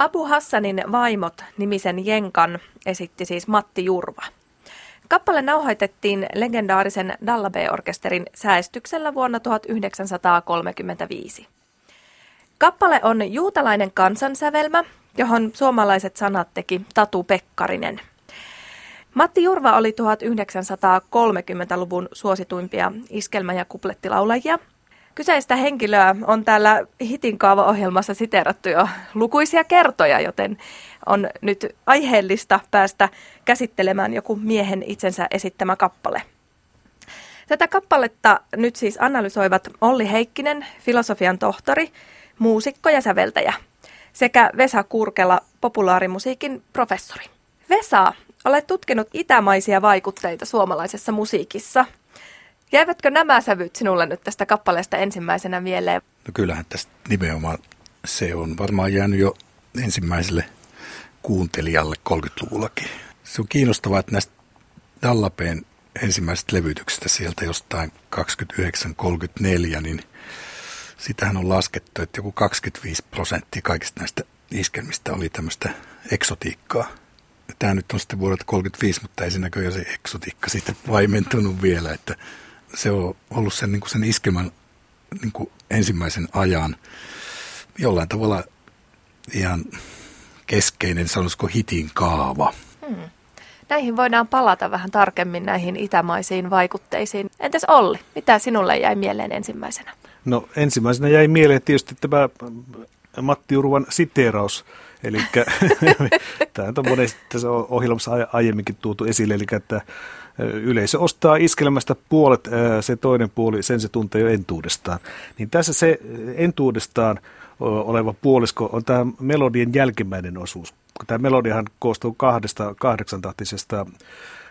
Abu Hassanin Vaimot-nimisen jenkan esitti siis Matti Jurva. Kappale nauhoitettiin legendaarisen Dallabe-orkesterin säestyksellä vuonna 1935. Kappale on juutalainen kansansävelmä, johon suomalaiset sanat teki Tatu Pekkarinen. Matti Jurva oli 1930-luvun suosituimpia iskelmä- ja kuplettilaulajia. Kyseistä henkilöä on täällä Hitinkaava-ohjelmassa siteerattu jo lukuisia kertoja, joten on nyt aiheellista päästä käsittelemään joku miehen itsensä esittämä kappale. Tätä kappaletta nyt siis analysoivat Olli Heikkinen, filosofian tohtori, muusikko ja säveltäjä, sekä Vesa Kurkela, populaarimusiikin professori. Vesa, olet tutkinut itämaisia vaikutteita suomalaisessa musiikissa. Jäivätkö nämä sävyt sinulle nyt tästä kappaleesta ensimmäisenä mieleen? No kyllähän tästä nimenomaan se on varmaan jäänyt jo ensimmäiselle kuuntelijalle 30-luvullakin. Se on kiinnostavaa, että näistä Dallabeen ensimmäisistä levytyksistä sieltä jostain 29-34, niin sitähän on laskettu, että joku 25% kaikista näistä iskelmistä oli tämmöistä eksotiikkaa. Tämä nyt on sitten vuodelta 1935, mutta ei se näköjään se eksotiikka sitten vaimentunut vielä, että se on ollut sen, niin kuin sen iskelmän niin kuin ensimmäisen ajan jollain tavalla ihan keskeinen, sanoisiko hitin kaava. Näihin voidaan palata vähän tarkemmin näihin itämaisiin vaikutteisiin. Entäs Olli, mitä sinulle jäi mieleen ensimmäisenä? No ensimmäisenä jäi mieleen tietysti tämä Matti Jurvan siteeraus. Eli tämä on monesti tässä ohjelmassa aiemminkin tuotu esille, eli että yleisö ostaa iskelmästä puolet, se toinen puoli, sen se tuntee jo entuudestaan. Niin tässä se entuudestaan oleva puolisko on tämä melodien jälkimmäinen osuus. Tämä melodiahan koostuu 2 8-tahtisesta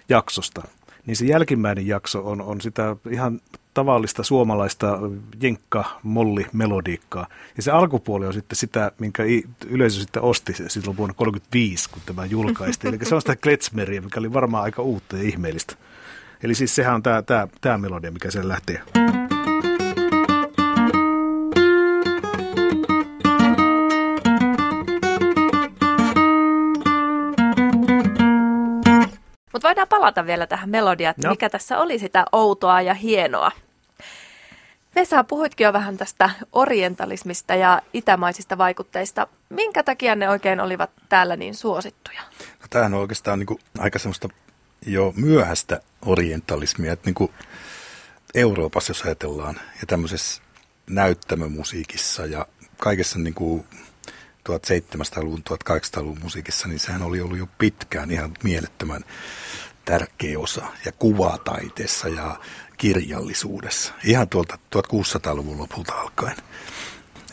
jaksosta. Niin se jälkimmäinen jakso on sitä ihan tavallista suomalaista jenkka-molli-melodiikkaa. Ja se alkupuoli on sitten sitä, minkä yleisö sitten osti silloin vuonna 1935, kun tämä julkaistiin. Eli se on sitä kletsmeriä, mikä oli varmaan aika uutta ja ihmeellistä. Eli siis sehän on tämä melodia, mikä sen lähtee. Mutta voidaan palata vielä tähän melodiaan, että mikä tässä oli sitä outoa ja hienoa. Vesa, puhuitkin jo vähän tästä orientalismista ja itämaisista vaikutteista. Minkä takia ne oikein olivat täällä niin suosittuja? No, tämähän on oikeastaan niin kuin aika semmoista jo myöhäistä orientalismia. Että niin kuin Euroopassa, jos ajatellaan, ja tämmöisessä näyttämömusiikissa ja kaikessa niin kuin 1700-luvun, 1800-luvun musiikissa, niin sehän oli ollut jo pitkään ihan mielettömän tärkeä osa ja kuvataiteessa ja kirjallisuudessa. Ihan tuolta 1600-luvun lopulta alkaen.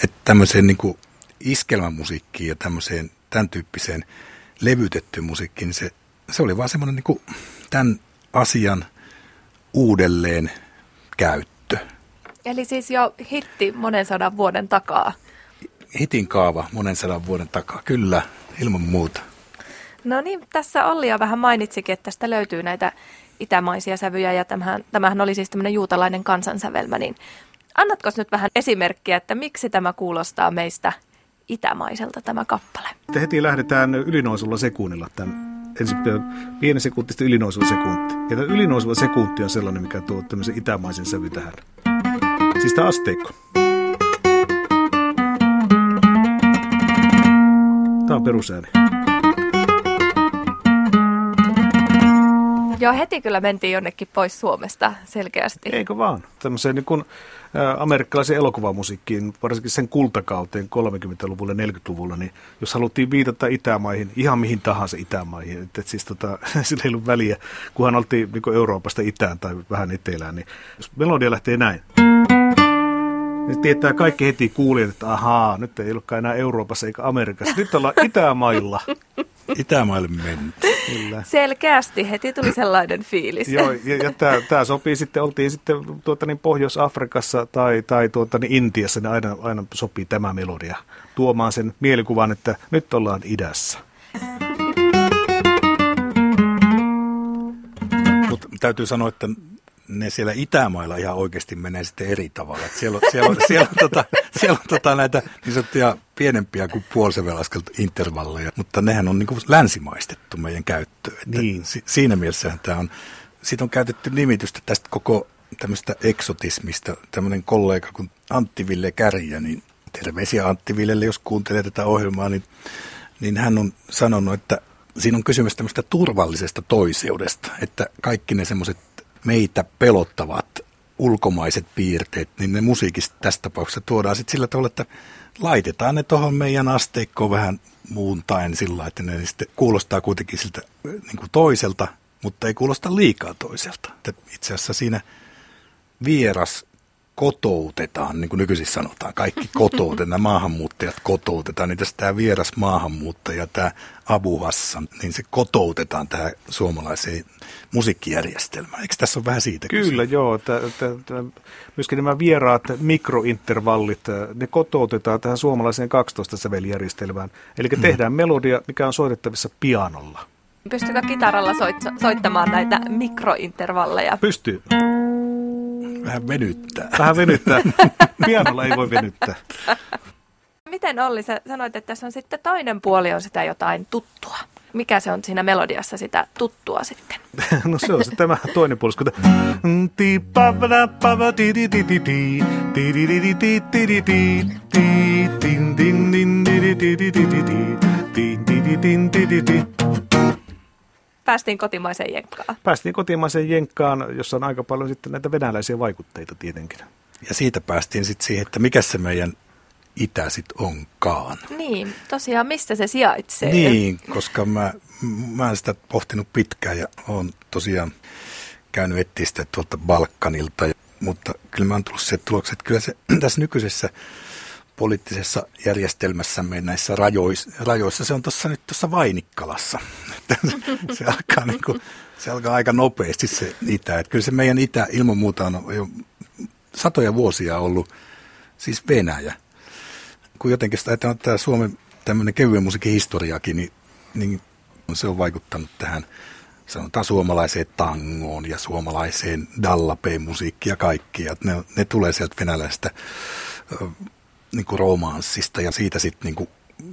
Että tämmöiseen niin kuin iskelmämusiikkiin ja tämmöiseen tämän tyyppiseen levytettyyn musiikkiin, niin se oli vaan semmoinen niin kuin tämän asian uudelleen käyttö. Eli siis jo hitti monen sadan vuoden takaa. Hitin kaava monen sadan vuoden takaa, kyllä, ilman muuta. No niin, tässä Olli jo vähän mainitsikin, että tästä löytyy näitä itämaisia sävyjä ja tämähän oli siis tämmöinen juutalainen kansansävelmä. Niin annatko nyt vähän esimerkkiä, että miksi tämä kuulostaa meistä itämaiselta tämä kappale? Te heti lähdetään ylinousulla sekunnilla. Ensin pienen sekuntista ylinousulla sekunti. Ja tämä ylinousulla sekunti on sellainen, mikä tuo tämmöisen itämaisen sävy tähän. Siis tämä asteikko. Tämä on perusääni. Joo, heti kyllä mentiin jonnekin pois Suomesta selkeästi. Eikö vaan? Tämmöiseen niin kuin amerikkalaisen elokuvamusiikkiin, varsinkin sen kultakauteen 30-luvulla ja 40-luvulla, niin jos haluttiin viitata itämaihin, ihan mihin tahansa itämaihin, että siis sillä ei ollut väliä, kunhan oltiin niin kuin Euroopasta itään tai vähän etelään, niin jos melodia lähtee näin. Nyt tietää kaikki heti kuulijat, että ahaa, nyt ei ollutkaan enää Euroopassa eikä Amerikassa. Nyt ollaan Itämailla. Itämaille mentiin. Selkeästi heti tuli sellainen fiilis. Joo, ja tämä sopii sitten, oltiin sitten Pohjois-Afrikassa tai Intiassa, niin aina sopii tämä melodia. Tuomaan sen mielikuvan, että nyt ollaan idässä. Mutta täytyy sanoa, että ne siellä Itämailla ihan oikeasti menee sitten eri tavalla. Et siellä on näitä niin sanottuja pienempiä kuin puolisenvälin askelta intervalleja, mutta nehän on niin kuin länsimaistettu meidän käyttöön. Niin. Siinä mielessähän tämä on, siitä on käytetty nimitystä tästä koko tämmöistä eksotismista. Tämmöinen kollega kuin Antti Ville Kärjä, niin terveisiä Antti Villelle, jos kuuntelee tätä ohjelmaa, niin hän on sanonut, että siinä on kysymys tämmöistä turvallisesta toiseudesta, että kaikki ne semmoiset meitä pelottavat ulkomaiset piirteet, niin ne musiikista tässä tapauksessa tuodaan sitten sillä tavalla, että laitetaan ne tuohon meidän asteikkoon vähän muuntain sillä, että ne sitten kuulostaa kuitenkin siltä niin kuin toiselta, mutta ei kuulosta liikaa toiselta. Että itse asiassa siinä vieras kotoutetaan, niin kuin nykyisin sanotaan, kaikki kotoutetaan, nämä maahanmuuttajat kotoutetaan, niin tässä tämä vieras maahanmuuttaja, tämä Abu Hassan, niin se kotoutetaan tähän suomalaiseen musiikkijärjestelmään. Eikö tässä ole vähän siitä kyse? Kyllä, joo. Myöskin nämä vieraat mikrointervallit, ne kotoutetaan tähän suomalaiseen 12-sävelijärjestelmään. Eli tehdään melodia, mikä on soitettavissa pianolla. Pystykö kitaralla soittamaan näitä mikrointervalleja? Pystyy. Vähän venyttää. Pianolla ei voi venyttää. Miten Olli, sä sanoit, että tässä on sitten toinen puoli on sitä jotain tuttua. Mikä se on siinä melodiassa sitä tuttua sitten? No se on se tämä toinen puoli. Päästiin kotimaiseen jenkkaan, jossa on aika paljon sitten näitä venäläisiä vaikutteita tietenkin. Ja siitä päästiin sitten siihen, että mikä se meidän itä sitten onkaan. Niin, tosiaan mistä se sijaitsee? Niin, koska mä en sitä pohtinut pitkään ja olen tosiaan käynyt etsiä sitä tuolta Balkanilta. Mutta kyllä mä oon tullut siihen tulokseen, että kyllä se tässä nykyisessä poliittisessa järjestelmässämme näissä rajoissa se on tuossa nyt tuossa Vainikkalassa. Se alkaa aika nopeasti se itä. Että kyllä se meidän itä ilman muuta on jo satoja vuosia ollut siis Venäjä. Kun jotenkin ajatellaan tämä Suomen tämmöinen kevyen musiikin historiakin, niin se on vaikuttanut tähän sanotaan suomalaiseen tangoon ja suomalaiseen Dallabeen musiikkiin ja kaikkia. Ne tulee sieltä venäläistä niin romanssista ja siitä sitten niin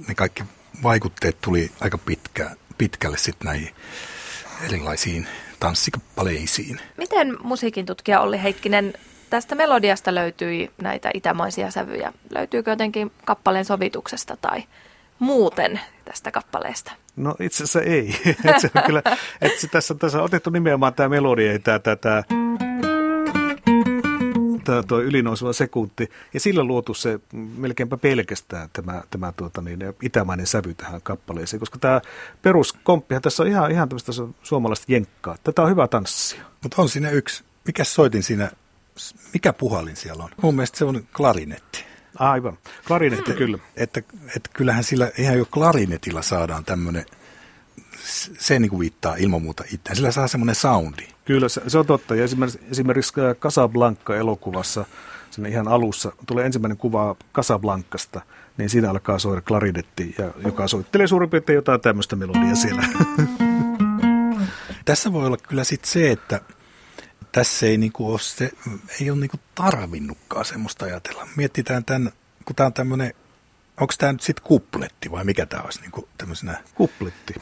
ne kaikki vaikutteet tuli aika pitkälle sitten näihin erilaisiin tanssikappaleisiin. Miten musiikintutkija Olli Heikkinen, tästä melodiasta löytyi näitä itämaisia sävyjä? Löytyykö jotenkin kappaleen sovituksesta tai muuten tästä kappaleesta? No itse asiassa ei. Tässä on otettu nimenomaan tämä melodia ja tämä tuo ylinouseva sekunti, ja sillä luotu se melkeinpä pelkästään tämä itämainen sävy tähän kappaleeseen, koska tämä peruskomppihan tässä on ihan tämmöistä suomalaista jenkkaa. Tätä on hyvä tanssia. Mutta on siinä yksi. Mikä puhalin siellä on? Mun mielestä se on klarinetti. Aivan, klarinetti kyllä. Että kyllähän sillä ihan jo klarinetilla saadaan tämmöinen, se niin kuin viittaa ilman muuta itseään. Sillä saa semmoinen soundi. Kyllä, se on totta. Ja esimerkiksi Casablanca-elokuvassa, siinä ihan alussa, tulee ensimmäinen kuva Casablancasta, niin siinä alkaa soida klarinetti, joka soittelee suurin piirtein jotain tämmöistä melodia siellä. Tässä voi olla kyllä sitten se, että tässä ei, niinku ole, se, ei ole niinku tarvinnutkaan semmoista ajatella. Mietitään tämän, kun tämä on tämmöinen, onko tämä nyt sitten kupletti vai mikä tämä olisi niinku tämmöisenä? Kupletti.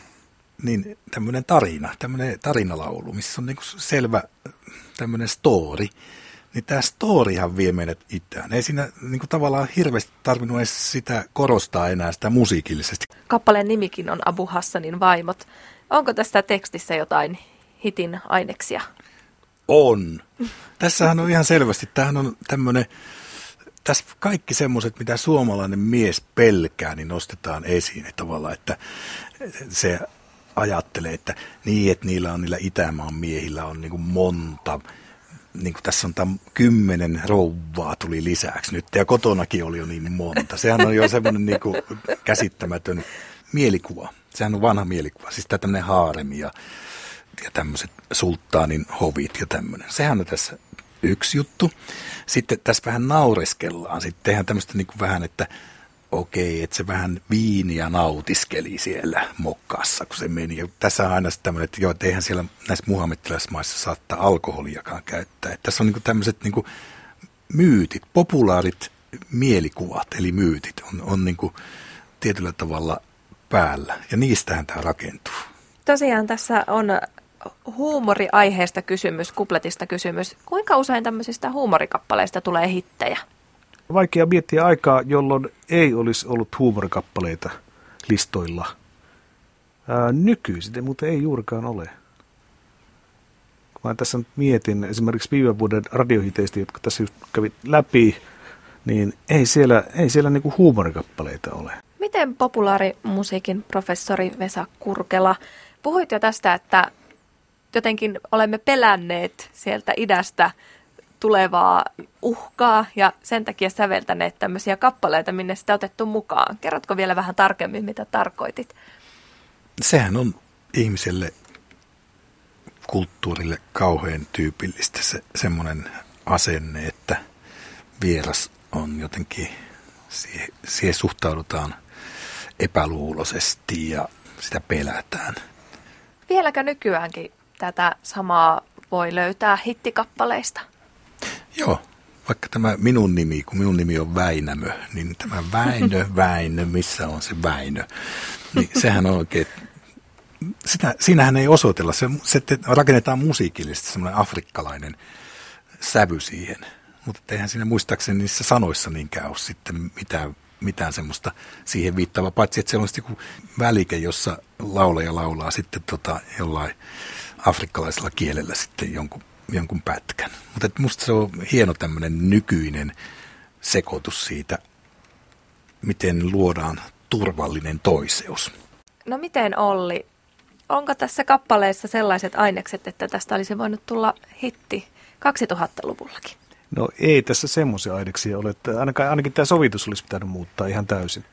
Niin tämmöinen tarina, tämmöinen tarinalaulu, missä on niinku selvä tämmöinen story, niin tämä storyhan vie meidät itään. Ei siinä niinku tavallaan hirveästi tarvinnut edes sitä korostaa enää sitä musiikillisesti. Kappaleen nimikin on Abu Hassanin vaimot. Onko tästä tekstissä jotain hitin aineksia? On. Tässähän on ihan selvästi, tämähän on tämmöinen, tässä kaikki semmoiset, mitä suomalainen mies pelkää, niin nostetaan esiin tavallaan, että se ajattelee, että niin, että niillä Itämaan miehillä on niin kuin monta, niin kuin tässä on 10 rouvaa tuli lisäksi nyt, ja kotonakin oli jo niin monta. Sehän on jo semmoinen niin kuin käsittämätön mielikuva. Sehän on vanha mielikuva, siis tämä tämmöinen haaremi ja tämmöiset sulttaanin hovit ja tämmöinen. Sehän on tässä yksi juttu. Sitten tässä vähän naureskellaan. Sitten tehdään tämmöistä niin kuin vähän, että okei, että se vähän viiniä nautiskeli siellä mokkassa, kun se meni. Ja tässä on aina tämmöinen, että joo, et eihän siellä näissä muhammettilaismaissa saattaa alkoholiakaan käyttää. Et tässä on niinku tämmöiset niinku myytit, populaarit mielikuvat, eli myytit on niinku tietyllä tavalla päällä. Ja niistähän tämä rakentuu. Tosiaan tässä on huumoriaiheesta kysymys, kupletista kysymys. Kuinka usein tämmöisistä huumorikappaleista tulee hittejä? Vaikea miettiä aikaa, jolloin ei olisi ollut huumorikappaleita listoilla. Nykyisin, mutta ei juurikaan ole. Mä tässä mietin esimerkiksi viime vuoden radiohiteistä, jotka tässä just kävit läpi, niin ei siellä niinku huumorikappaleita ole. Miten populaarimusiikin professori Vesa Kurkela, puhuit jo tästä, että jotenkin olemme pelänneet sieltä idästä tulevaa uhkaa ja sen takia säveltäneet tämmöisiä kappaleita, minne sitä otettu mukaan. Kerrotko vielä vähän tarkemmin, mitä tarkoitit? Sehän on ihmiselle, kulttuurille kauhean tyypillistä semmoinen asenne, että vieras on jotenkin, siihen suhtaudutaan epäluuloisesti ja sitä pelätään. Vieläkö nykyäänkin tätä samaa voi löytää hittikappaleista? Joo, vaikka tämä minun nimi, kun minun nimi on Väinämö, niin tämä Väinö, missä on se Väinö, niin sehän on oikein, siinähän ei osoitella, se rakennetaan musiikillisesti semmoinen afrikkalainen sävy siihen, mutta eihän siinä muistaakseni niissä sanoissa niinkään ole sitten mitään semmoista siihen viittaavaa, paitsi että siellä on sitten joku välike, jossa laulaja laulaa sitten jollain afrikkalaisella kielellä sitten jonkun pätkän. Mutta musta se on hieno tämmöinen nykyinen sekoitus siitä, miten luodaan turvallinen toiseus. No miten Olli, onko tässä kappaleessa sellaiset ainekset, että tästä olisi voinut tulla hitti 2000-luvullakin? No ei tässä semmoisia aineksia ole, että ainakin tämä sovitus olisi pitänyt muuttaa ihan täysin.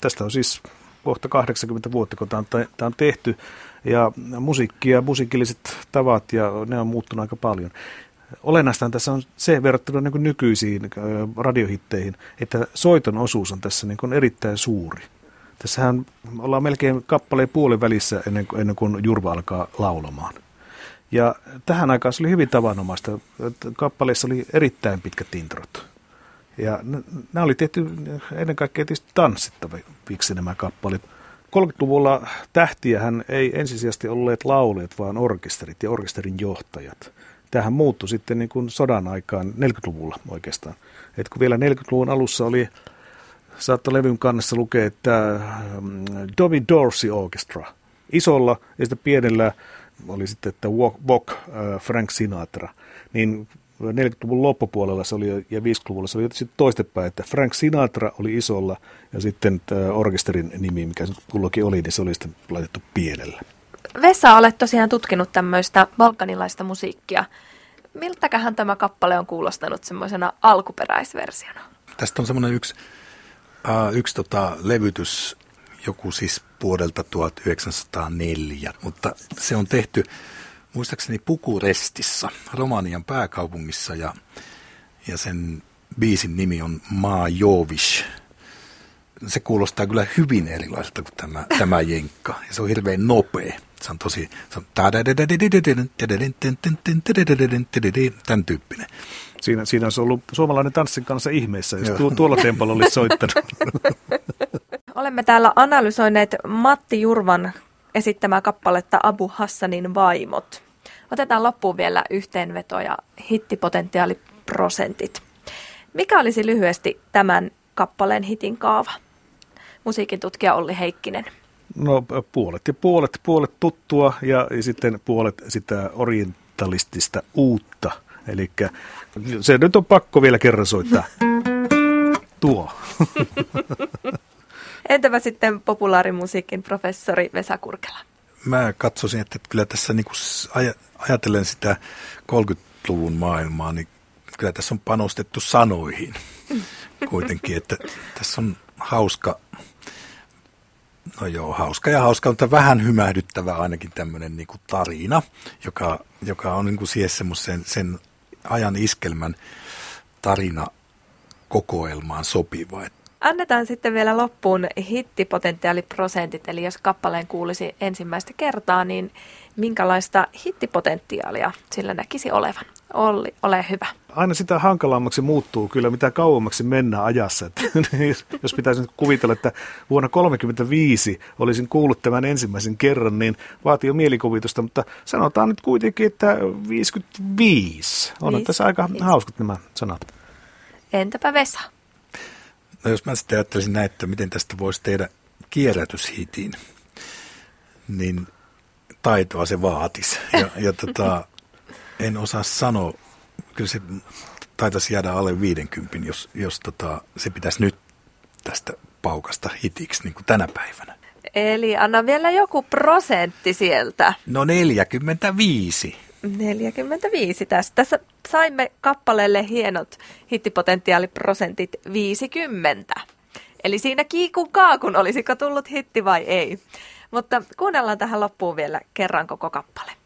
Tästä on siis kohta 80 vuotta, kun tämä on tehty, ja musiikki ja musiikilliset tavat, ja ne on muuttunut aika paljon. Olennaistaan tässä on se verrattuna niin kuin nykyisiin radiohitteihin, että soiton osuus on tässä niin kuin erittäin suuri. Tässähän ollaan melkein kappaleen puolen välissä ennen kuin Jurva alkaa laulamaan. Ja tähän aikaan se oli hyvin tavanomaista. Kappaleissa oli erittäin pitkät introt. Ja nämä oli tehty ennen kaikkea tietysti tanssittaviksi nämä kappalit. 30-luvulla tähtiähän ei ensisijaisesti olleet lauleet, vaan orkesterit ja orkesterin johtajat. Tämähän muuttui sitten niin kuin sodan aikaan 40-luvulla oikeastaan. Et kun vielä 40-luvun alussa oli, saattoi levyn kannessa lukea, että Dobby Dorsey Orchestra isolla ja sitten pienellä oli sitten, että Walk Frank Sinatra, niin 40-luvun loppupuolella se oli ja 50-luvulla se oli sitten toistepäin, että Frank Sinatra oli isolla ja sitten orkesterin nimi, mikä se kulloinkin oli, niin se oli sitten laitettu pienellä. Vesa, olet tosiaan tutkinut tämmöistä balkanilaista musiikkia. Miltäköhän tämä kappale on kuulostanut semmoisena alkuperäisversiona? Tästä on semmoinen yksi levytys, joku siis vuodelta 1904, mutta se on tehty muistaakseni Bukurestissa, Romanian pääkaupungissa, ja sen biisin nimi on Maajovish. Se kuulostaa kyllä hyvin erilaiselta kuin tämä jenkka, ja se on hirveän nopea. Se on tosi, tämän tyyppinen. Siinä olisi ollut suomalainen tanssin kanssa ihmeessä, jos tuolla tempalla olisi soittanut. Olemme täällä analysoineet Matti Jurvan esittämää kappaletta Abu Hassanin vaimot. Otetaan loppuun vielä yhteenveto ja hittipotentiaaliprosentit. Mikä olisi lyhyesti tämän kappaleen hitin kaava? Musiikin tutkija Olli Heikkinen. No puolet tuttua ja sitten puolet sitä orientalistista uutta. Eli se nyt on pakko vielä kerran soittaa. Tuo. Entäpä sitten populaarimusiikin professori Vesa Kurkela? Mä katsoisin, että kyllä tässä niin kuin ajatellen sitä 30-luvun maailmaa, niin kyllä tässä on panostettu sanoihin kuitenkin, että tässä on hauska, hauska, mutta vähän hymähdyttävä ainakin tämmöinen niin kuin tarina, joka on niin kuin siis semmoisen sen ajan iskelmän tarinakokoelmaan sopiva, että Annetaan sitten vielä loppuun hittipotentiaaliprosentit, eli jos kappaleen kuulisi ensimmäistä kertaa, niin minkälaista hittipotentiaalia sillä näkisi olevan? Olli, ole hyvä. Aina sitä hankalammaksi muuttuu kyllä, mitä kauemmaksi mennään ajassa. Että, jos pitäisi nyt kuvitella, että vuonna 1935 olisin kuullut tämän ensimmäisen kerran, niin vaatii jo mielikuvitusta, mutta sanotaan nyt kuitenkin, että 55. Onhan tässä aika hauskat nämä sanat. Entäpä Vesa? No jos mä sitten ajattelisin näin, että miten tästä voisi tehdä kierrätyshitin, niin taitoa se vaatisi. En osaa sanoa, kyllä se taitaisi jäädä alle 50, jos se pitäisi nyt tästä paukasta hitiksi niin kuin tänä päivänä. Eli anna vielä joku prosentti sieltä. No 45. 45 tästä. Tässä saimme kappaleelle hienot hittipotentiaaliprosentit 50. Eli siinä kiikun kaakun, olisiko tullut hitti vai ei. Mutta kuunnellaan tähän loppuun vielä kerran koko kappale.